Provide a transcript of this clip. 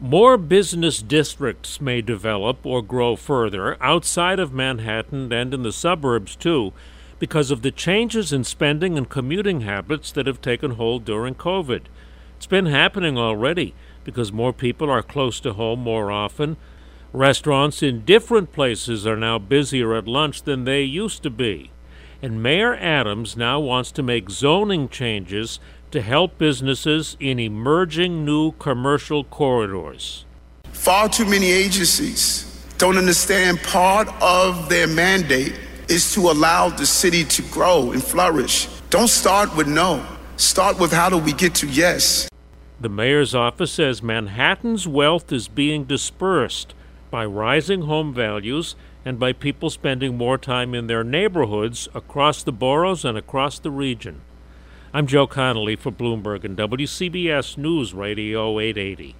More business districts may develop or grow further outside of Manhattan and in the suburbs, too, because of the changes in spending and commuting habits that have taken hold during COVID. It's been happening already because more people are close to home more often. Restaurants in different places are now busier at lunch than they used to be. And Mayor Adams now wants to make zoning changes to help businesses in emerging new commercial corridors. Far too many agencies don't understand part of their mandate is to allow the city to grow and flourish. Don't start with no. Start with how do we get to yes. The mayor's office says Manhattan's wealth is being dispersed by rising home values and by people spending more time in their neighborhoods across the boroughs and across the region. I'm Joe Connolly for Bloomberg and WCBS News Radio 880.